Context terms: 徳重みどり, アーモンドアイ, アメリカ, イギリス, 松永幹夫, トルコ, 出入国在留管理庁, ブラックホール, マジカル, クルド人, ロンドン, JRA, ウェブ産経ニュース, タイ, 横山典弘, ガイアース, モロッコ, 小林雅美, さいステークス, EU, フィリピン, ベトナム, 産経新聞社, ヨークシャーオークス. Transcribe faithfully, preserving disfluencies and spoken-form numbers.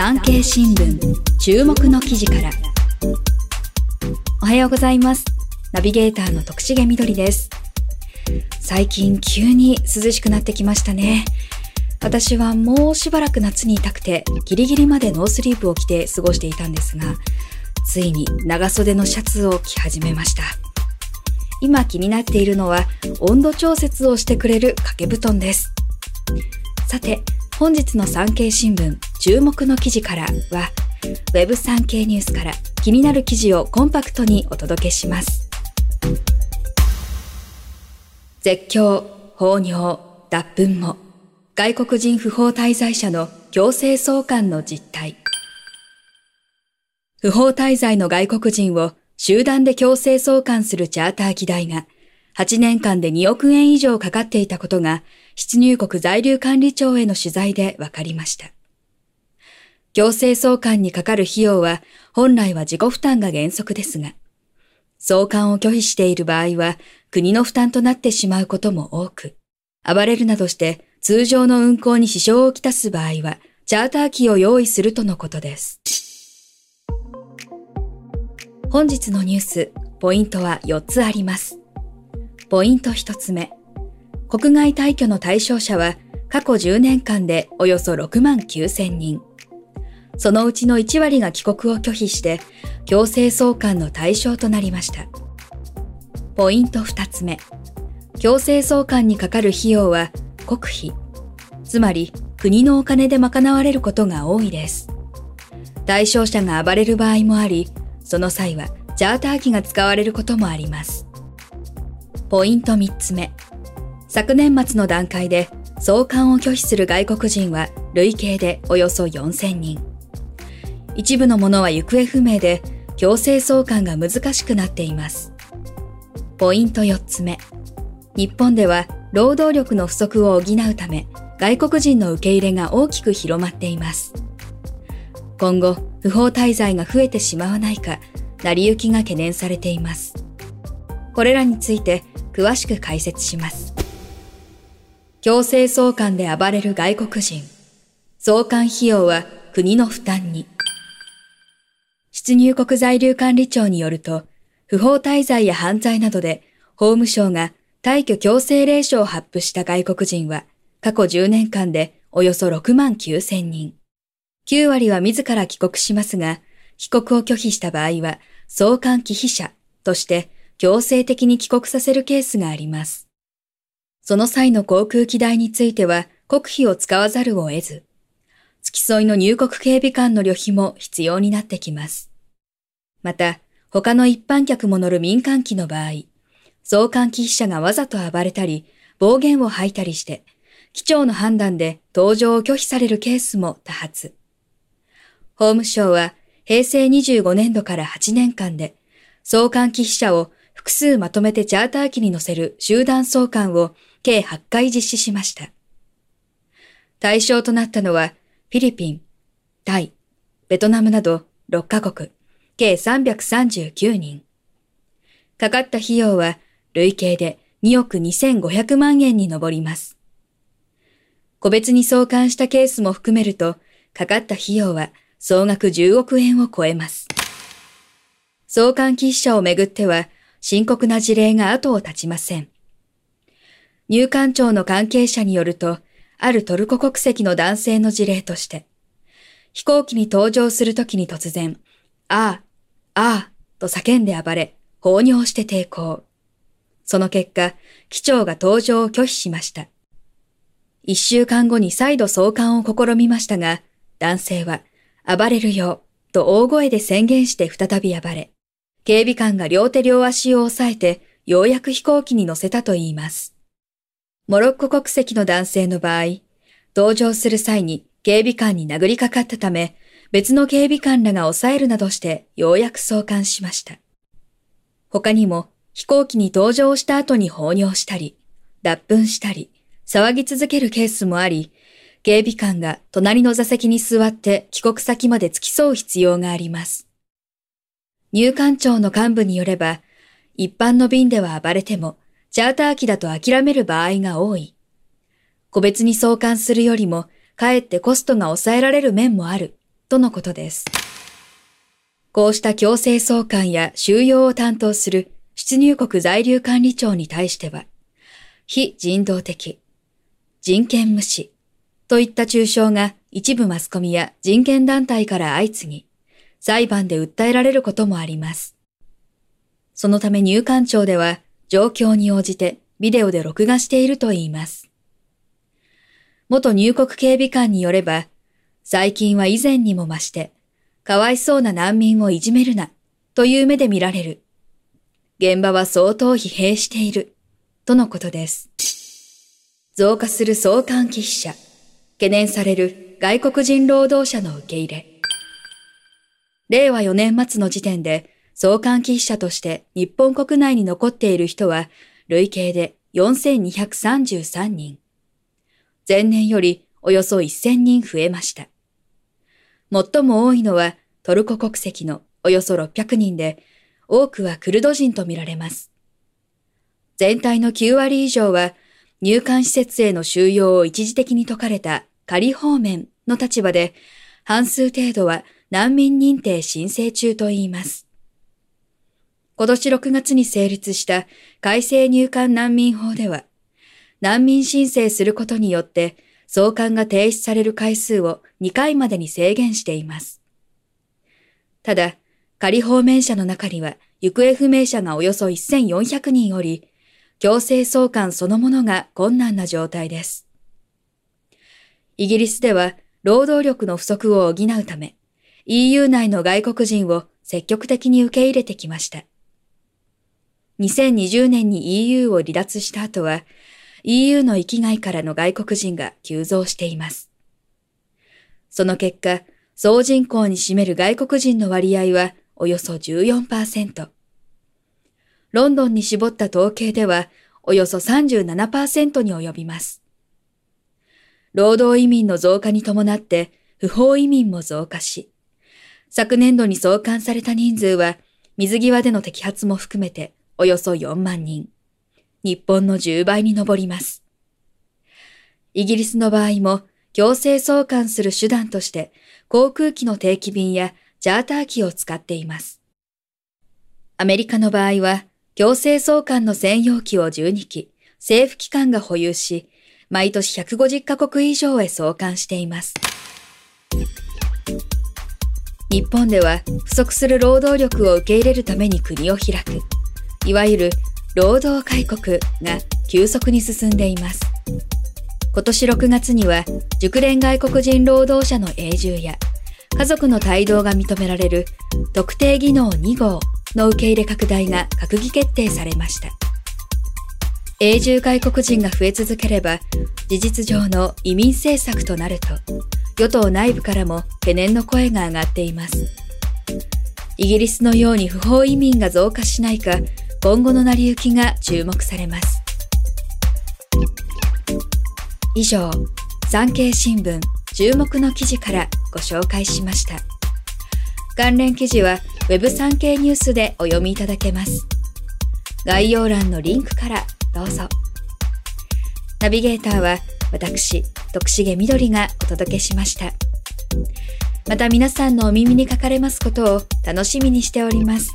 産経新聞注目の記事から。おはようございます。ナビゲーターの徳重みどりです。最近急に涼しくなってきましたね。私はもうしばらく夏にいたくてギリギリまでノースリーブを着て過ごしていたんですが、ついに長袖のシャツを着始めました。今気になっているのは温度調節をしてくれる掛け布団です。さて、本日の産経新聞注目の記事からは、ウェブ産経ニュースから気になる記事をコンパクトにお届けします。絶叫、放尿、脱糞も外国人不法滞在者の強制送還の実態。不法滞在の外国人を集団で強制送還するチャーター機代がはちねんかんでにおくえん以上かかっていたことが出入国在留管理庁への取材で分かりました。強制送還にかかる費用は本来は自己負担が原則ですが、送還を拒否している場合は国の負担となってしまうことも多く、暴れるなどして通常の運行に支障をきたす場合はチャーター機を用意するとのことです。本日のニュース、ポイントはよっつあります。ポイントひとつめ。国外退去の対象者は過去じゅうねんかんでおよそろくまんきゅうせんにん。そのうちのいちわりが帰国を拒否して強制送還の対象となりました。ポイントふたつめ。強制送還にかかる費用は国費。つまり国のお金で賄われることが多いです。対象者が暴れる場合もあり、その際はチャーター機が使われることもあります。ポイントみっつめ。昨年末の段階で送還を拒否する外国人は累計でおよそよんせんにん。一部のものは行方不明で強制送還が難しくなっています。ポイントよっつめ。日本では労働力の不足を補うため外国人の受け入れが大きく広まっています。今後、不法滞在が増えてしまわないか、成り行きが懸念されています。これらについて詳しく解説します。強制送還で暴れる外国人。送還費用は国の負担に。出入国在留管理庁によると、不法滞在や犯罪などで法務省が退去強制令書を発布した外国人は、過去じゅうねんかんでおよそろくまんきゅうせんにん。きゅうわりは自ら帰国しますが、帰国を拒否した場合は送還忌避者として強制的に帰国させるケースがあります。その際の航空機代については国費を使わざるを得ず、付き添いの入国警備官の旅費も必要になってきます。また、他の一般客も乗る民間機の場合、送還忌避者がわざと暴れたり、暴言を吐いたりして、機長の判断で搭乗を拒否されるケースも多発。法務省は平成にじゅうごねんどからはちねんかんで送還忌避者を複数まとめてチャーター機に乗せる集団送還を計はちかい実施しました。対象となったのはフィリピン、タイ、ベトナムなどろっかこく、計さんびゃくさんじゅうきゅうにん。かかった費用は累計でにおくにせんごひゃくまんえんに上ります。個別に送還したケースも含めると、かかった費用は総額じゅうおくえんを超えます。送還忌避者をめぐっては深刻な事例が後を絶ちません。入管庁の関係者によると、あるトルコ国籍の男性の事例として、飛行機に搭乗するときに突然、ああ、ああと叫んで暴れ、放尿して抵抗。その結果、機長が搭乗を拒否しました。一週間後に再度送還を試みましたが、男性は、暴れるよ、と大声で宣言して再び暴れ、警備官が両手両足を押さえて、ようやく飛行機に乗せたといいます。モロッコ国籍の男性の場合、同乗する際に警備官に殴りかかったため、別の警備官らが抑えるなどして、ようやく送還しました。他にも、飛行機に同乗した後に放尿したり、脱糞したり、騒ぎ続けるケースもあり、警備官が隣の座席に座って帰国先まで付き添う必要があります。入管庁の幹部によれば、一般の便では暴れても、チャーター機だと諦める場合が多い。個別に送還するよりも、かえってコストが抑えられる面もある、とのことです。こうした強制送還や収容を担当する出入国在留管理庁に対しては、非人道的、人権無視といった中傷が一部マスコミや人権団体から相次ぎ、裁判で訴えられることもあります。そのため入管庁では状況に応じてビデオで録画しているといいます。元入国警備官によれば、最近は以前にも増して、かわいそうな難民をいじめるなという目で見られる。現場は相当疲弊している、とのことです。増加する送還拒否者、懸念される外国人労働者の受け入れ。令和よねん末の時点で、送還拒否者として日本国内に残っている人は、累計でよんせんにひゃくさんじゅうさんにん。前年よりおよそせんにん増えました。最も多いのはトルコ国籍のおよそろっぴゃくにんで、多くはクルド人とみられます。全体のきゅうわり以上は入管施設への収容を一時的に解かれた仮放免の立場で、半数程度は難民認定申請中といいます。今年ろくがつに成立した改正入管難民法では、難民申請することによって送還が停止される回数をにかいまでに制限しています。ただ、仮放免者の中には行方不明者がおよそせんよんひゃくにんおり、強制送還そのものが困難な状態です。イギリスでは労働力の不足を補うため、イーユー 内の外国人を積極的に受け入れてきました。にせんにじゅうねんに イーユー を離脱した後は、イーユー の域外からの外国人が急増しています。その結果、総人口に占める外国人の割合は、およそ じゅうよんパーセント。ロンドンに絞った統計ではおよそ さんじゅうななパーセント に及びます。労働移民の増加に伴って不法移民も増加し、昨年度に送還された人数は水際での摘発も含めておよそよんまんにん。日本のじゅうばいに上ります。イギリスの場合も強制送還する手段として航空機の定期便やチャーター機を使っています。アメリカの場合は、強制送還の専用機をじゅうにき、政府機関が保有し、毎年ひゃくごじゅっかこく以上へ送還しています。日本では、不足する労働力を受け入れるために国を開く、いわゆる労働開国が急速に進んでいます。今年ろくがつには、熟練外国人労働者の永住や、家族の帯同が認められる特定技能にごうの受け入れ拡大が閣議決定されました。永住外国人が増え続ければ事実上の移民政策となると、与党内部からも懸念の声が上がっています。イギリスのように不法移民が増加しないか、今後の成り行きが注目されます。以上、産経新聞注目の記事からご紹介しました。関連記事は ウェブ 産経ニュースでお読みいただけます。概要欄のリンクからどうぞ。ナビゲーターは私、徳重みどりがお届けしました。また皆さんのお耳にかかれますことを楽しみにしております。